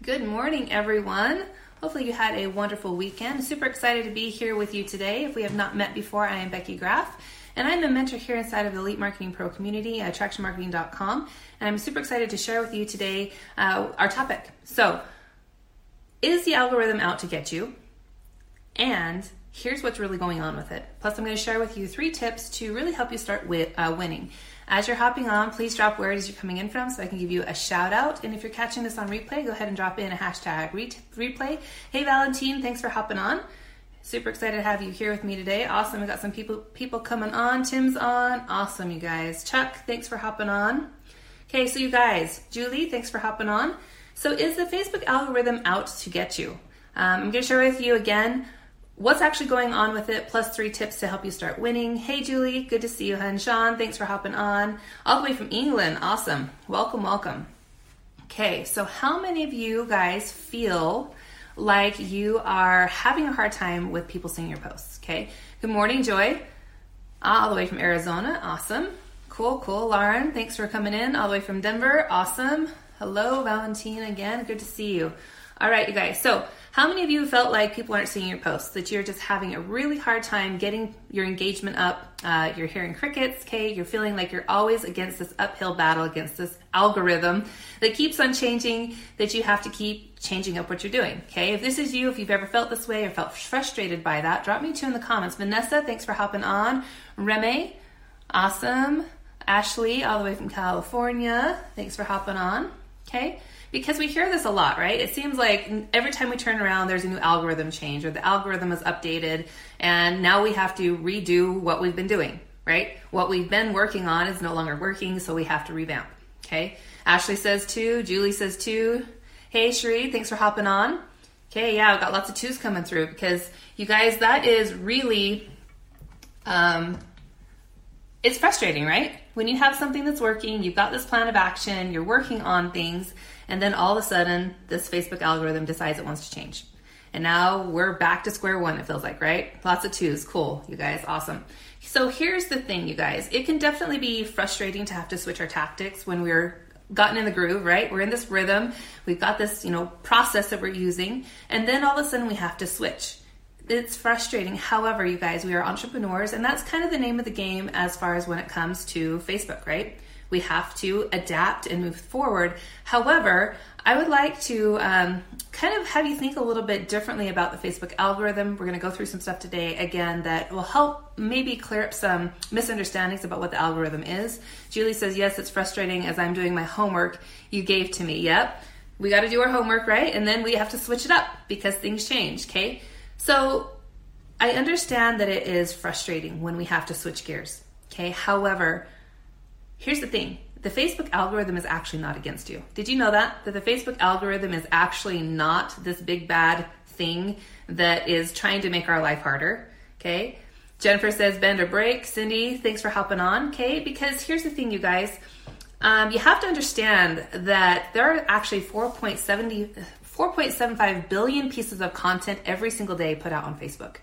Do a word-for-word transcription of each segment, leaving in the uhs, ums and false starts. Good morning, everyone. Hopefully you had a wonderful weekend. Super excited to be here with you today. If we have not met before, I am Becky Graff, and I'm a mentor here inside of the Elite Marketing Pro community at Traction Marketing dot com, and I'm super excited to share with you today uh, our topic. So, is the algorithm out to get you? And here's what's really going on with it. Plus, I'm going to share with you three tips to really help you start with, uh, winning. As you're hopping on, please drop where it is you're coming in from so I can give you a shout out. And if you're catching this on replay, go ahead and drop in a hashtag replay. Hey, Valentine, thanks for hopping on. Super excited to have you here with me today. Awesome. We've got some people people coming on. Tim's on. Awesome, you guys. Chuck, thanks for hopping on. Okay, so you guys, Julie, thanks for hopping on. So is the Facebook algorithm out to get you? Um, I'm going to share with you again what's actually going on with it, plus three tips to help you start winning. Hey, Julie, good to see you, hun. Sean, thanks for hopping on. All the way from England, awesome. Welcome, welcome. Okay, so how many of you guys feel like you are having a hard time with people seeing your posts, okay? Good morning, Joy, all the way from Arizona, awesome. Cool, cool, Lauren, thanks for coming in, all the way from Denver, awesome. Hello, Valentine again, good to see you. All right, you guys, so how many of you felt like people aren't seeing your posts, that you're just having a really hard time getting your engagement up, uh, you're hearing crickets, okay, you're feeling like you're always against this uphill battle, against this algorithm that keeps on changing, that you have to keep changing up what you're doing, okay? If this is you, if you've ever felt this way or felt frustrated by that, drop me two in the comments. Vanessa, thanks for hopping on. Remy, awesome. Ashley, all the way from California, thanks for hopping on, okay? Because we hear this a lot, right? It seems like every time we turn around, there's a new algorithm change or the algorithm is updated and now we have to redo what we've been doing, right? What we've been working on is no longer working, so we have to revamp, okay? Ashley says two, Julie says two. Hey, Sheree, thanks for hopping on. Okay, yeah, I've got lots of twos coming through because you guys, that is really, um, it's frustrating, right? When you have something that's working, you've got this plan of action, you're working on things, and then all of a sudden, this Facebook algorithm decides it wants to change. And now we're back to square one, it feels like, right? Lots of twos, cool, you guys, awesome. So here's the thing, you guys. It can definitely be frustrating to have to switch our tactics when we're gotten in the groove, right? We're in this rhythm, we've got this, you know, process that we're using, and then all of a sudden we have to switch. It's frustrating. However, you guys, we are entrepreneurs, and that's kind of the name of the game as far as when it comes to Facebook, right? We have to adapt and move forward. However, I would like to um, kind of have you think a little bit differently about the Facebook algorithm. We're going to go through some stuff today, again, that will help maybe clear up some misunderstandings about what the algorithm is. Julie says, yes, it's frustrating as I'm doing my homework you gave to me. Yep, we got to do our homework, right? And then we have to switch it up because things change, okay? So I understand that it is frustrating when we have to switch gears, okay? However, here's the thing, the Facebook algorithm is actually not against you. Did you know that? That the Facebook algorithm is actually not this big bad thing that is trying to make our life harder, okay? Jennifer says, bend or break. Cindy, thanks for hopping on, okay? Because here's the thing, you guys, um, you have to understand that there are actually four point seven five billion pieces of content every single day put out on Facebook,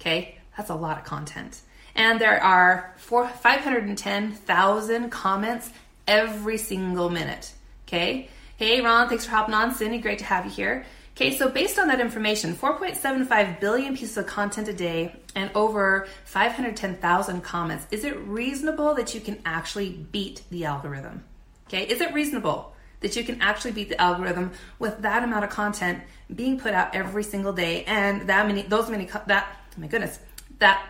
okay? That's a lot of content. And there are five hundred ten thousand comments every single minute, okay? Hey, Ron, thanks for hopping on. Cindy, great to have you here. Okay, so based on that information, four point seven five billion pieces of content a day and over five hundred ten thousand comments, is it reasonable that you can actually beat the algorithm? Okay, is it reasonable that you can actually beat the algorithm with that amount of content being put out every single day and that many, those many, that, oh my goodness, that,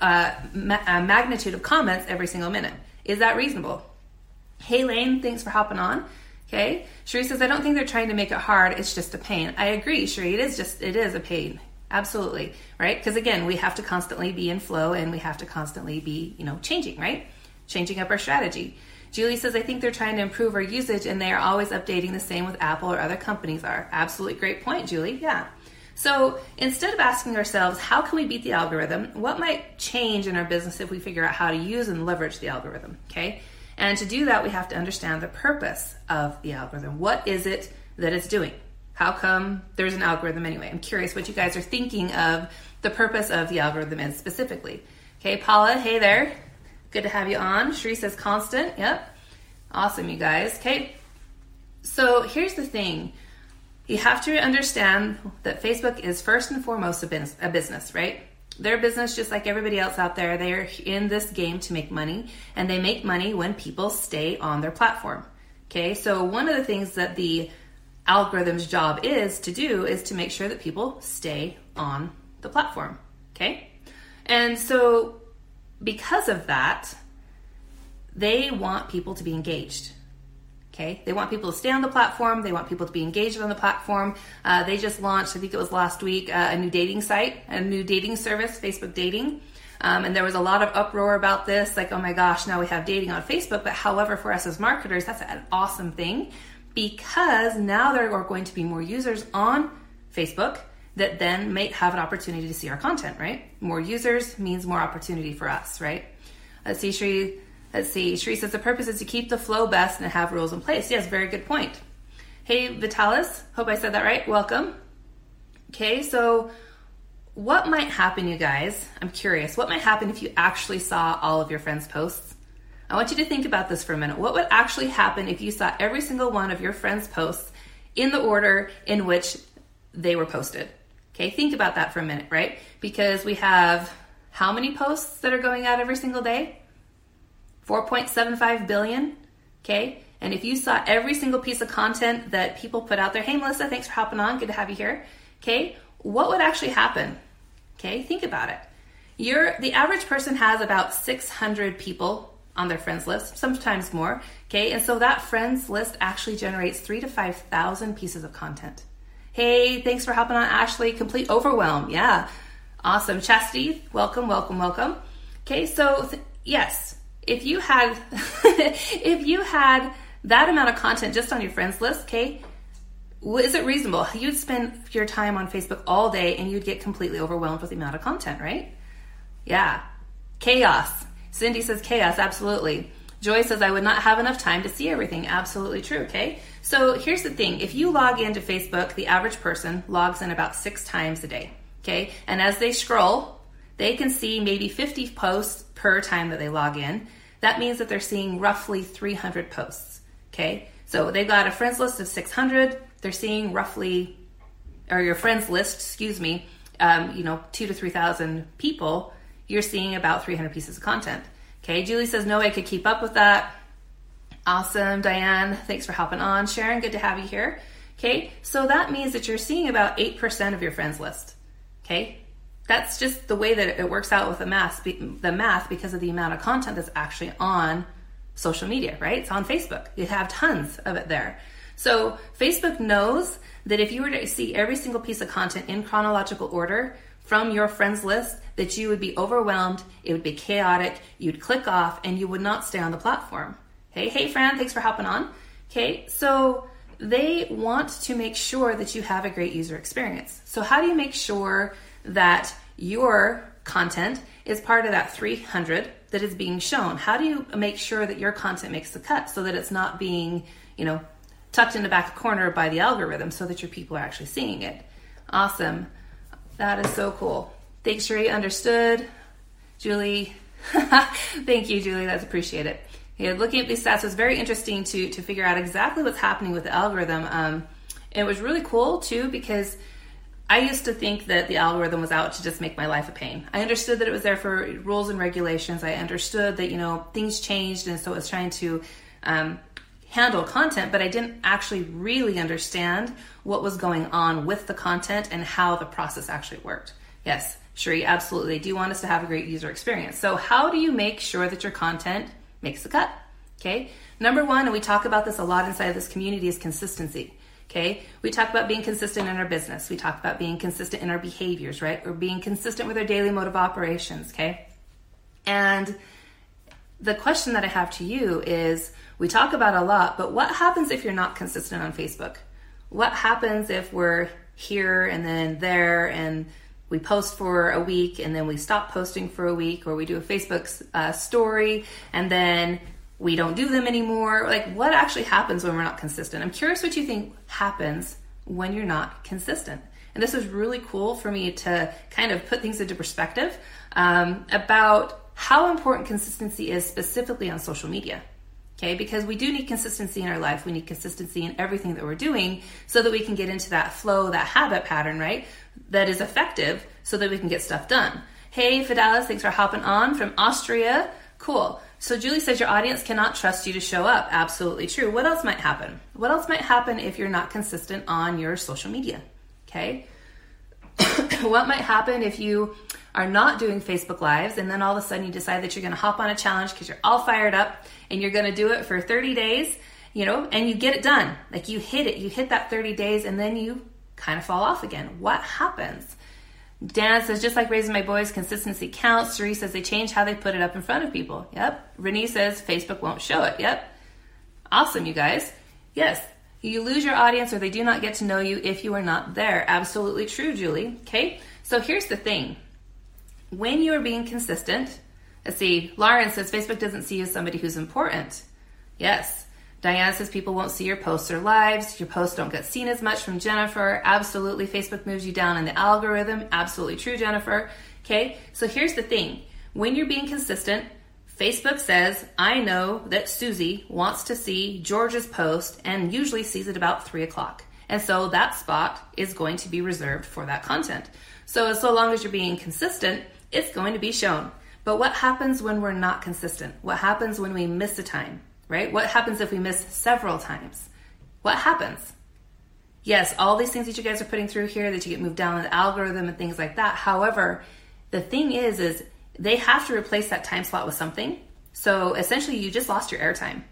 Uh, ma- uh, magnitude of comments every single minute? Is that reasonable? Hey, Lane, thanks for hopping on. Okay. Sheree says, I don't think they're trying to make it hard. It's just a pain. I agree, Sheree. It is just, it is a pain. Absolutely. Right? Because again, we have to constantly be in flow and we have to constantly be, you know, changing, right? Changing up our strategy. Julie says, I think they're trying to improve our usage and they are always updating the same with Apple or other companies are. Absolutely great point, Julie. Yeah. So instead of asking ourselves, how can we beat the algorithm? What might change in our business if we figure out how to use and leverage the algorithm, okay? And to do that, we have to understand the purpose of the algorithm. What is it that it's doing? How come there's an algorithm anyway? I'm curious what you guys are thinking of the purpose of the algorithm is specifically. Okay, Paula, hey there. Good to have you on. Sheree says constant, yep. Awesome, you guys, okay. So here's the thing. You have to understand that Facebook is first and foremost a business, a business, right? They're a business just like everybody else out there. They are in this game to make money, and they make money when people stay on their platform. Okay, so one of the things that the algorithm's job is to do is to make sure that people stay on the platform. Okay, and so because of that, they want people to be engaged. Okay, they want people to stay on the platform. They want people to be engaged on the platform. Uh, they just launched, I think it was last week, uh, a new dating site, a new dating service, Facebook Dating. Um, and there was a lot of uproar about this, like, oh my gosh, now we have dating on Facebook. But however, for us as marketers, that's an awesome thing, because now there are going to be more users on Facebook that then might have an opportunity to see our content, right? More users means more opportunity for us, right? Let's see, Sri. Let's see, Sheree says the purpose is to keep the flow best and have rules in place. Yes, very good point. Hey, Vitalis, hope I said that right. Welcome. Okay, so what might happen, you guys? I'm curious. What might happen if you actually saw all of your friends' posts? I want you to think about this for a minute. What would actually happen if you saw every single one of your friends' posts in the order in which they were posted? Okay, think about that for a minute, right? Because we have how many posts that are going out every single day? four point seven five billion, okay? And if you saw every single piece of content that people put out there, hey, Melissa, thanks for hopping on, good to have you here, okay? What would actually happen? Okay, think about it. You're, the average person has about six hundred people on their friends list, sometimes more, okay? And so that friends list actually generates three to five thousand pieces of content. Hey, thanks for hopping on, Ashley, complete overwhelm, yeah. Awesome, Chastity, welcome, welcome, welcome. Okay, so th- yes. If you had if you had that amount of content just on your friends list, okay, is it reasonable? You'd spend your time on Facebook all day and you'd get completely overwhelmed with the amount of content, right? Yeah. Chaos. Cindy says chaos, absolutely. Joy says I would not have enough time to see everything. Absolutely true, okay? So here's the thing. If you log into Facebook, the average person logs in about six times a day, okay? And as they scroll, they can see maybe fifty posts per time that they log in. That means that they're seeing roughly three hundred posts, okay? So they've got a friends list of six hundred. They're seeing roughly, or your friends list, excuse me, um, you know, two to three thousand people. You're seeing about three hundred pieces of content, okay? Julie says, no way I could keep up with that. Awesome, Diane, thanks for hopping on. Sharon, good to have you here, okay? So that means that you're seeing about eight percent of your friends list, okay? That's just the way that it works out with the math, the math because of the amount of content that's actually on social media, right? It's on Facebook. You have tons of it there. So Facebook knows that if you were to see every single piece of content in chronological order from your friends list, that you would be overwhelmed, it would be chaotic, you'd click off, and you would not stay on the platform. Hey, hey, Fran, thanks for hopping on. Okay, so they want to make sure that you have a great user experience. So how do you make sure that your content is part of that three hundred that is being shown? How do you make sure that your content makes the cut so that it's not being, you know, tucked in the back corner by the algorithm so that your people are actually seeing it? Awesome. That is so cool. Thanks, Sheree. Understood. Julie. Thank you, Julie. That's appreciated. Yeah, looking at these stats was very interesting to, to figure out exactly what's happening with the algorithm. Um, it was really cool too, because I used to think that the algorithm was out to just make my life a pain. I understood that it was there for rules and regulations. I understood that, you know, things changed, and so it was trying to um, handle content, but I didn't actually really understand what was going on with the content and how the process actually worked. Yes, Sheree, absolutely. They do want us to have a great user experience. So how do you make sure that your content makes the cut? Okay. Number one, and we talk about this a lot inside of this community, is consistency. Okay, we talk about being consistent in our business. We talk about being consistent in our behaviors, right? Or being consistent with our daily mode of operations, okay? And the question that I have to you is, we talk about a lot, but what happens if you're not consistent on Facebook? What happens if we're here and then there, and we post for a week and then we stop posting for a week, or we do a Facebook uh, story and then we don't do them anymore? Like, what actually happens when we're not consistent? I'm curious what you think happens when you're not consistent. And this is really cool for me to kind of put things into perspective um, about how important consistency is specifically on social media. Okay, because we do need consistency in our life. We need consistency in everything that we're doing so that we can get into that flow, that habit pattern, right? That is effective so that we can get stuff done. Hey, Fidelis, thanks for hopping on from Austria. Cool. So Julie says your audience cannot trust you to show up. Absolutely true. What else might happen? What else might happen if you're not consistent on your social media? Okay. What might happen if you are not doing Facebook Lives and then all of a sudden you decide that you're going to hop on a challenge because you're all fired up and you're going to do it for thirty days, you know, and you get it done. Like you hit it, you hit that thirty days and then you kind of fall off again. What happens? Dana says, just like raising my boys, consistency counts. Cerie says they change how they put it up in front of people. Yep. Renee says Facebook won't show it. Yep. Awesome, you guys. Yes. You lose your audience or they do not get to know you if you are not there. Absolutely true, Julie. Okay. So here's the thing. When you are being consistent, let's see, Lauren says Facebook doesn't see you as somebody who's important. Yes. Diana says people won't see your posts or lives. Your posts don't get seen as much from Jennifer. Absolutely. Facebook moves you down in the algorithm. Absolutely true, Jennifer. Okay. So here's the thing. When you're being consistent, Facebook says, I know that Susie wants to see George's post and usually sees it about three o'clock. And so that spot is going to be reserved for that content. So so long as you're being consistent, it's going to be shown. But what happens when we're not consistent? What happens when we miss a time? Right? What happens if we miss several times? What happens? Yes, all these things that you guys are putting through here that you get moved down in the algorithm and things like that. However, the thing is, is they have to replace that time slot with something. So essentially you just lost your airtime.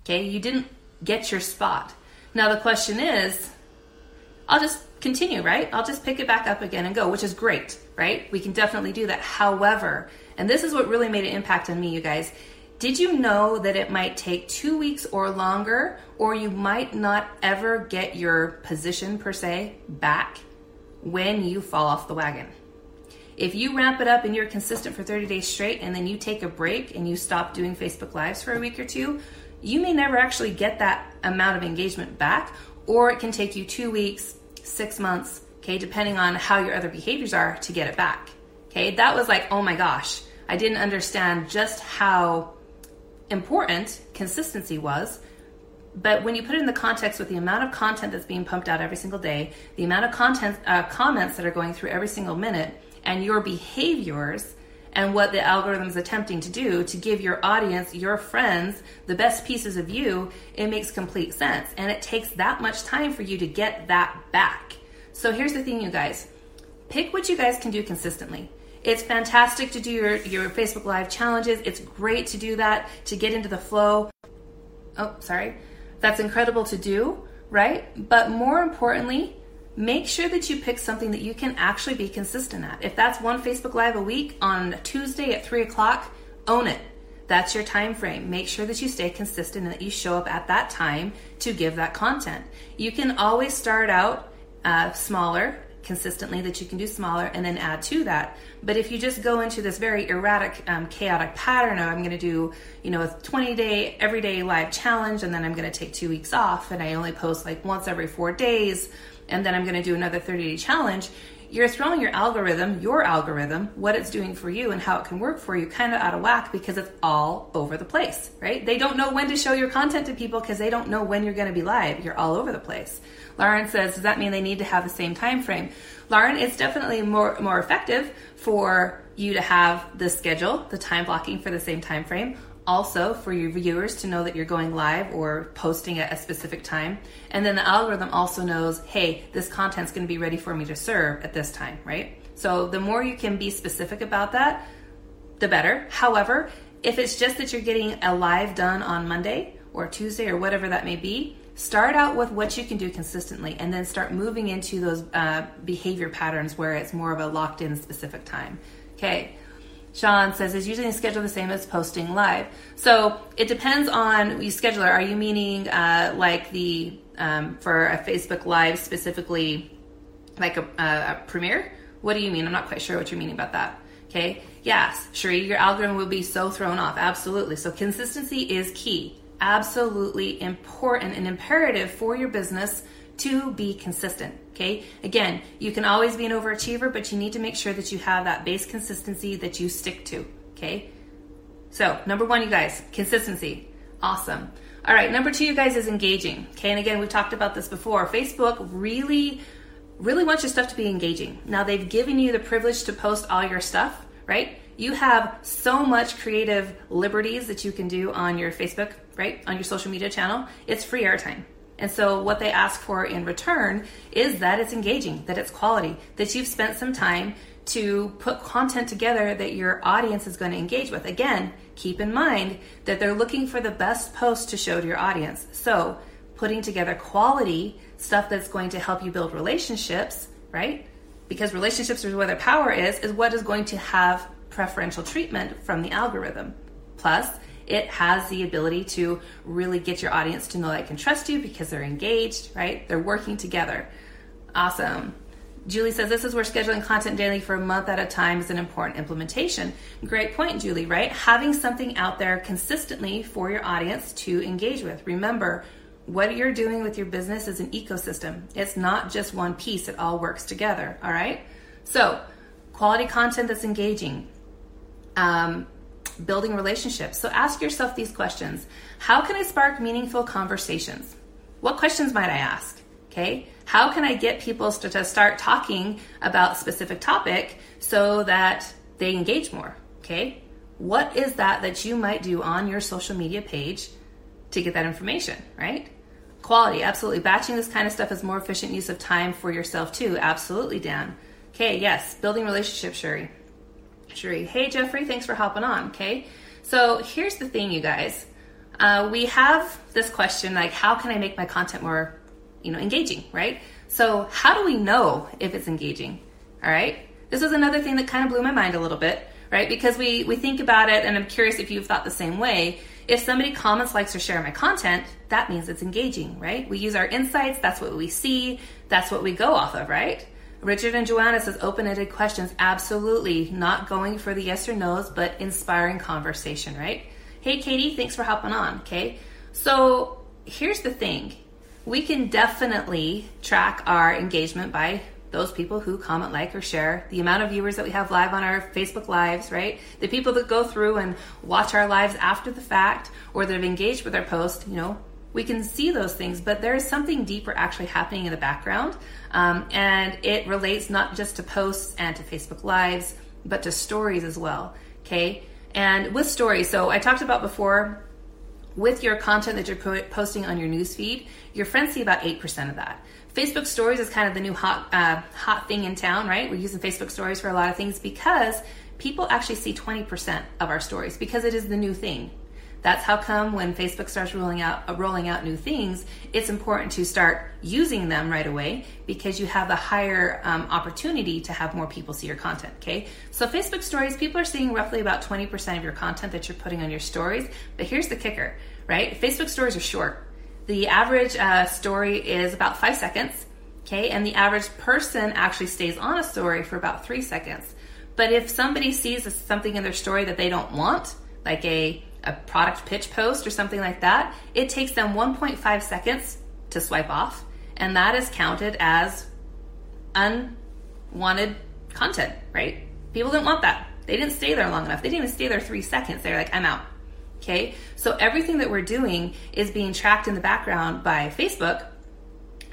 Okay. You didn't get your spot. Now the question is, I'll just continue, right? I'll just pick it back up again and go, which is great, right? We can definitely do that. However, and this is what really made an impact on me, you guys. Did you know that it might take two weeks or longer, or you might not ever get your position per se back when you fall off the wagon? If you ramp it up and you're consistent for thirty days straight, and then you take a break and you stop doing Facebook Lives for a week or two, you may never actually get that amount of engagement back, or it can take you two weeks, six months, okay, depending on how your other behaviors are to get it back. Okay, that was like, oh my gosh, I didn't understand just how important consistency was. But when you put it in the context with the amount of content that's being pumped out every single day, the amount of content uh, comments that are going through every single minute, and your behaviors and what the algorithm is attempting to do to give your audience, your friends, the best pieces of you, it makes complete sense. And it takes that much time for you to get that back. So here's the thing, you guys. Pick what you guys can do consistently. It's fantastic to do your, your Facebook Live challenges. It's great to do that, to get into the flow. Oh, sorry. That's incredible to do, right? But more importantly, make sure that you pick something that you can actually be consistent at. If that's one Facebook Live a week on Tuesday at three o'clock, own it. That's your time frame. Make sure that you stay consistent and that you show up at that time to give that content. You can always start out uh, smaller, consistently that you can do smaller and then add to that. But if you just go into this very erratic, um, chaotic pattern of I'm going to do, you know, a twenty day everyday live challenge, and then I'm going to take two weeks off and I only post like once every four days. And then I'm going to do another thirty day challenge. You're throwing your algorithm, your algorithm, what it's doing for you and how it can work for you kind of out of whack because it's all over the place, right? They don't know when to show your content to people because they don't know when you're going to be live. You're all over the place. Lauren says, does that mean they need to have the same time frame? Lauren, it's definitely more, more effective for you to have the schedule, the time blocking for the same time frame. Also for your viewers to know that you're going live or posting at a specific time. And then the algorithm also knows, hey, this content's going to be ready for me to serve at this time, right? So the more you can be specific about that, the better. However, if it's just that you're getting a live done on Monday or Tuesday or whatever that may be, start out with what you can do consistently and then start moving into those uh, behavior patterns where it's more of a locked in specific time. Okay. Sean says, is usually scheduled the same as posting live? So it depends on your scheduler. Are you meaning uh, like the, um, for a Facebook Live specifically, like a, a, a premiere? What do you mean? I'm not quite sure what you're meaning about that. Okay. Yes, Cherie, your algorithm will be so thrown off. Absolutely. So consistency is key. Absolutely important and imperative for your business to be consistent. Okay. Again, you can always be an overachiever, but you need to make sure that you have that base consistency that you stick to. Okay. So number one, you guys, consistency. Awesome. All right, number two, you guys, is engaging. Okay, and again, we've talked about this before. Facebook really, really wants your stuff to be engaging. Now, they've given you the privilege to post all your stuff, right? You have so much creative liberties that you can do on your Facebook, right? On your social media channel. It's free airtime. And so what they ask for in return is that it's engaging, that it's quality, that you've spent some time to put content together that your audience is going to engage with. Again, keep in mind that they're looking for the best post to show to your audience. So putting together quality stuff that's going to help you build relationships, right? Because relationships is where their power is, is what is going to have preferential treatment from the algorithm. Plus, it has the ability to really get your audience to know they can trust you because they're engaged, right? They're working together. Awesome. Julie says, this is where scheduling content daily for a month at a time is an important implementation. Great point, Julie, right? Having something out there consistently for your audience to engage with. Remember, what you're doing with your business is an ecosystem. It's not just one piece. It all works together, all right? So quality content that's engaging. Um, building relationships. So ask yourself these questions. How can I spark meaningful conversations? What questions might I ask? Okay. How can I get people to, to start talking about a specific topic so that they engage more? Okay. What is that that you might do on your social media page to get that information, right? Quality. Absolutely. Batching this kind of stuff is more efficient use of time for yourself too. Absolutely, Dan. Okay. Yes. Building relationships, Sherry. Hey, Jeffrey, thanks for hopping on, okay? So here's the thing, you guys. Uh, we have this question, like, how can I make my content more, you know, engaging, right? So how do we know if it's engaging, all right? This is another thing that kind of blew my mind a little bit, right? Because we, we think about it, and I'm curious if you've thought the same way. If somebody comments, likes, or share my content, that means it's engaging, right? We use our insights. That's what we see. That's what we go off of, right? Richard and Joanna says, open-ended questions. Absolutely. Not going for the yes or no's, but inspiring conversation, right? Hey, Katie, thanks for hopping on, okay? So here's the thing. We can definitely track our engagement by those people who comment, like, or share, the amount of viewers that we have live on our Facebook Lives, right? The people that go through and watch our lives after the fact, or that have engaged with our post, you know, we can see those things, but there is something deeper actually happening in the background. Um, and it relates not just to posts and to Facebook Lives, but to stories as well, okay? And with stories, so I talked about before, with your content that you're posting on your newsfeed, your friends see about eight percent of that. Facebook Stories is kind of the new hot, uh, hot thing in town, right? We're using Facebook Stories for a lot of things because people actually see twenty percent of our stories because it is the new thing. That's how come when Facebook starts rolling out uh, rolling out new things, it's important to start using them right away because you have a higher um, opportunity to have more people see your content, okay? So Facebook Stories, people are seeing roughly about twenty percent of your content that you're putting on your stories, but here's the kicker, right? Facebook Stories are short. The average uh, story is about five seconds, okay? And the average person actually stays on a story for about three seconds. But if somebody sees something in their story that they don't want, like a a product pitch post or something like that, it takes them one point five seconds to swipe off, and that is counted as unwanted content, right? People didn't want that. They didn't stay there long enough. They didn't even stay there three seconds. They're like, I'm out, okay? So everything that we're doing is being tracked in the background by Facebook,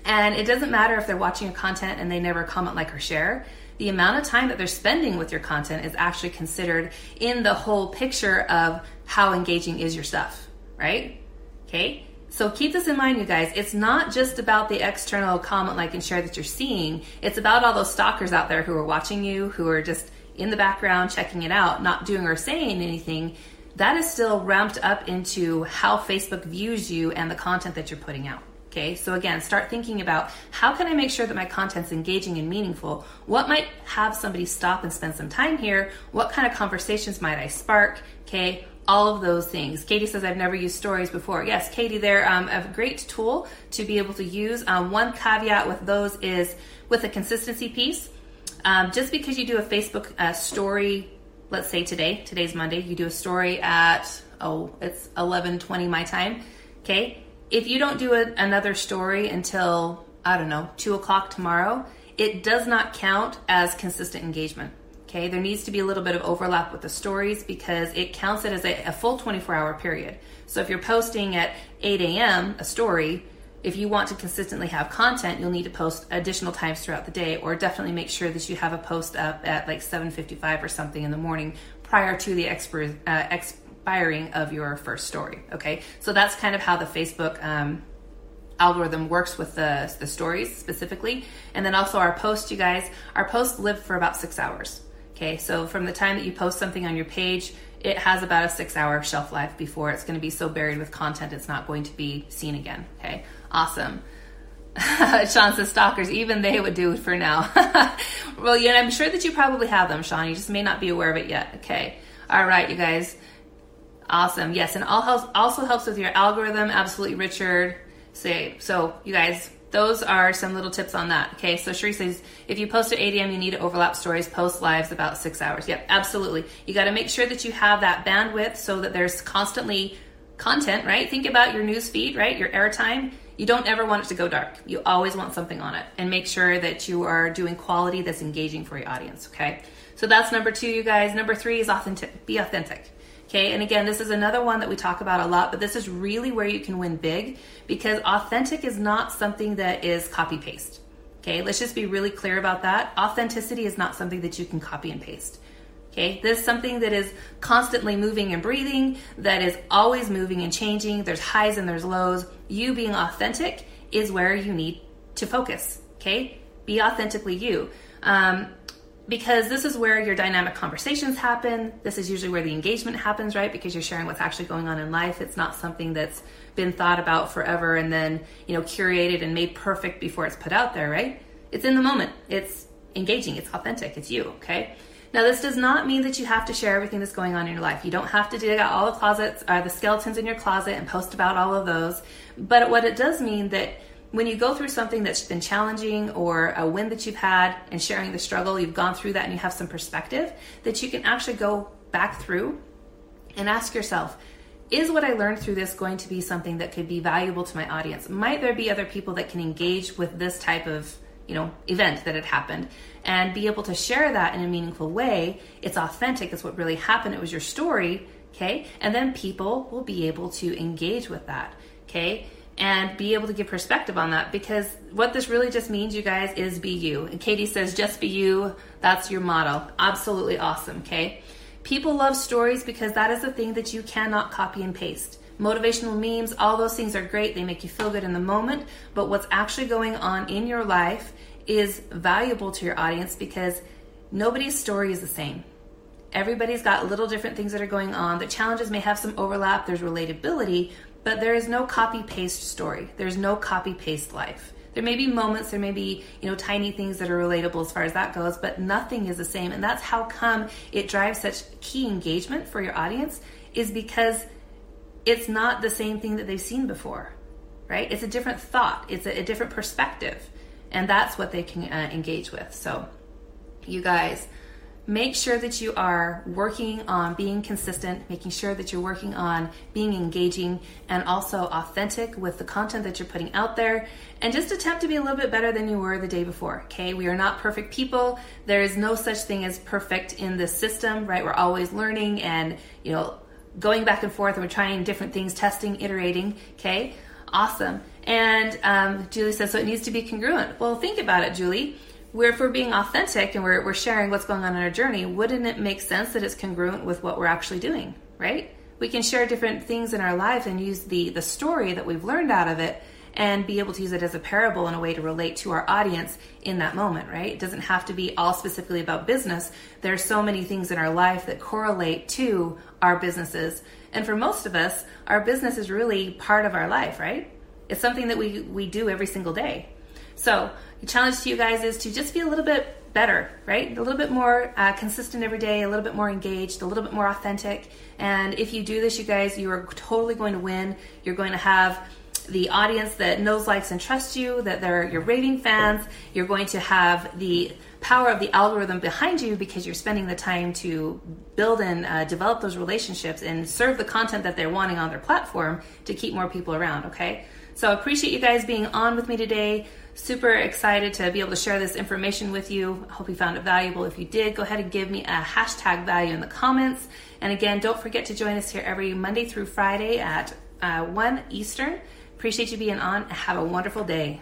and it doesn't matter if they're watching your content and they never comment, like, or share. The amount of time that they're spending with your content is actually considered in the whole picture of how engaging is your stuff, right? Okay, so keep this in mind, you guys. It's not just about the external comment, like, and share that you're seeing. It's about all those stalkers out there who are watching you, who are just in the background checking it out, not doing or saying anything. That is still ramped up into how Facebook views you and the content that you're putting out. Okay, so again, start thinking about how can I make sure that my content's engaging and meaningful? What might have somebody stop and spend some time here? What kind of conversations might I spark? Okay, all of those things. Katie says, I've never used stories before. Yes, Katie, they're um, a great tool to be able to use. Um, one caveat with those is with a consistency piece. Um, just because you do a Facebook uh, story, let's say today, today's Monday, you do a story at, oh, it's eleven twenty my time, okay? If you don't do a, another story until, I don't know, two o'clock tomorrow, it does not count as consistent engagement. Okay, there needs to be a little bit of overlap with the stories because it counts it as a, a full twenty-four hour period. So if you're posting at eight a m a story, if you want to consistently have content, you'll need to post additional times throughout the day, or definitely make sure that you have a post up at like seven fifty-five or something in the morning prior to the expir- uh, expiring of your first story, okay? So that's kind of how the Facebook um, algorithm works with the, the stories specifically. And then also our posts, you guys, our posts live for about six hours, okay? So from the time that you post something on your page, it has about a six hour shelf life before it's gonna be so buried with content it's not going to be seen again, okay? Awesome. Sean says stalkers, even they would do it for now. Well, yeah, I'm sure that you probably have them, Sean. You just may not be aware of it yet. Okay. All right, you guys. Awesome. Yes, and all helps, also helps with your algorithm. Absolutely, Richard. Say so, you guys, those are some little tips on that. Okay, so Sheree says, if you post at eight a m, you need to overlap stories, post lives about six hours. Yep, absolutely. You got to make sure that you have that bandwidth so that there's constantly content, right? Think about your news feed, right? Your airtime. You don't ever want it to go dark. You always want something on it, and make sure that you are doing quality that's engaging for your audience, okay? So that's number two, you guys. Number three is authentic. Be authentic, okay? And again, this is another one that we talk about a lot, but this is really where you can win big, because authentic is not something that is copy paste, okay? Let's just be really clear about that. Authenticity is not something that you can copy and paste. Okay, this is something that is constantly moving and breathing, that is always moving and changing. There's highs and there's lows. You being authentic is where you need to focus, okay? Be authentically you. Um, because this is where your dynamic conversations happen. This is usually where the engagement happens, right? Because you're sharing what's actually going on in life. It's not something that's been thought about forever and then, you know, curated and made perfect before it's put out there, right? It's in the moment. It's engaging. It's authentic. It's you, okay? Now, this does not mean that you have to share everything that's going on in your life. You don't have to dig out all the closets or the skeletons in your closet and post about all of those. But what it does mean that when you go through something that's been challenging or a win that you've had and sharing the struggle, you've gone through that and you have some perspective that you can actually go back through and ask yourself, is what I learned through this going to be something that could be valuable to my audience? Might there be other people that can engage with this type of, you know, event that had happened, and be able to share that in a meaningful way? It's authentic. It's what really happened. It was your story. Okay. And then people will be able to engage with that. Okay. And be able to give perspective on that, because what this really just means, you guys, is be you. And Katie says, just be you. That's your motto. Absolutely awesome. Okay. People love stories because that is the thing that you cannot copy and paste. Motivational memes, all those things are great. They make you feel good in the moment, but what's actually going on in your life is valuable to your audience, because nobody's story is the same. Everybody's got little different things that are going on. The challenges may have some overlap. There's relatability, but there is no copy paste story. There's no copy paste life. There may be moments, there may be, you know, tiny things that are relatable as far as that goes, but nothing is the same. And that's how come it drives such key engagement for your audience, is because it's not the same thing that they've seen before, right? It's a different thought. It's a, a different perspective. And that's what they can uh, engage with. So you guys, make sure that you are working on being consistent, making sure that you're working on being engaging and also authentic with the content that you're putting out there, and just attempt to be a little bit better than you were the day before, okay? We are not perfect people. There is no such thing as perfect in this system, right? We're always learning and, you know, going back and forth, and we're trying different things, testing, iterating, okay? Awesome. And um, Julie says, so it needs to be congruent. Well, think about it, Julie. We're, if we're being authentic and we're, we're sharing what's going on in our journey, wouldn't it make sense that it's congruent with what we're actually doing, right? We can share different things in our life and use the, the story that we've learned out of it and be able to use it as a parable in a way to relate to our audience in that moment, right? It doesn't have to be all specifically about business. There are so many things in our life that correlate to our businesses. And for most of us, our business is really part of our life, right? It's something that we, we do every single day. So the challenge to you guys is to just be a little bit better, right? A little bit more uh, consistent every day, a little bit more engaged, a little bit more authentic. And if you do this, you guys, you are totally going to win. You're going to have the audience that knows, likes, and trusts you, that they're your raving fans. You're going to have the power of the algorithm behind you, because you're spending the time to build and uh, develop those relationships and serve the content that they're wanting on their platform to keep more people around, okay? So I appreciate you guys being on with me today. super excited to be able to share this information with you. I hope you found it valuable. If you did, go ahead and give me a hashtag value in the comments. And again, don't forget to join us here every Monday through Friday at uh, one Eastern. Appreciate you being on. Have a wonderful day.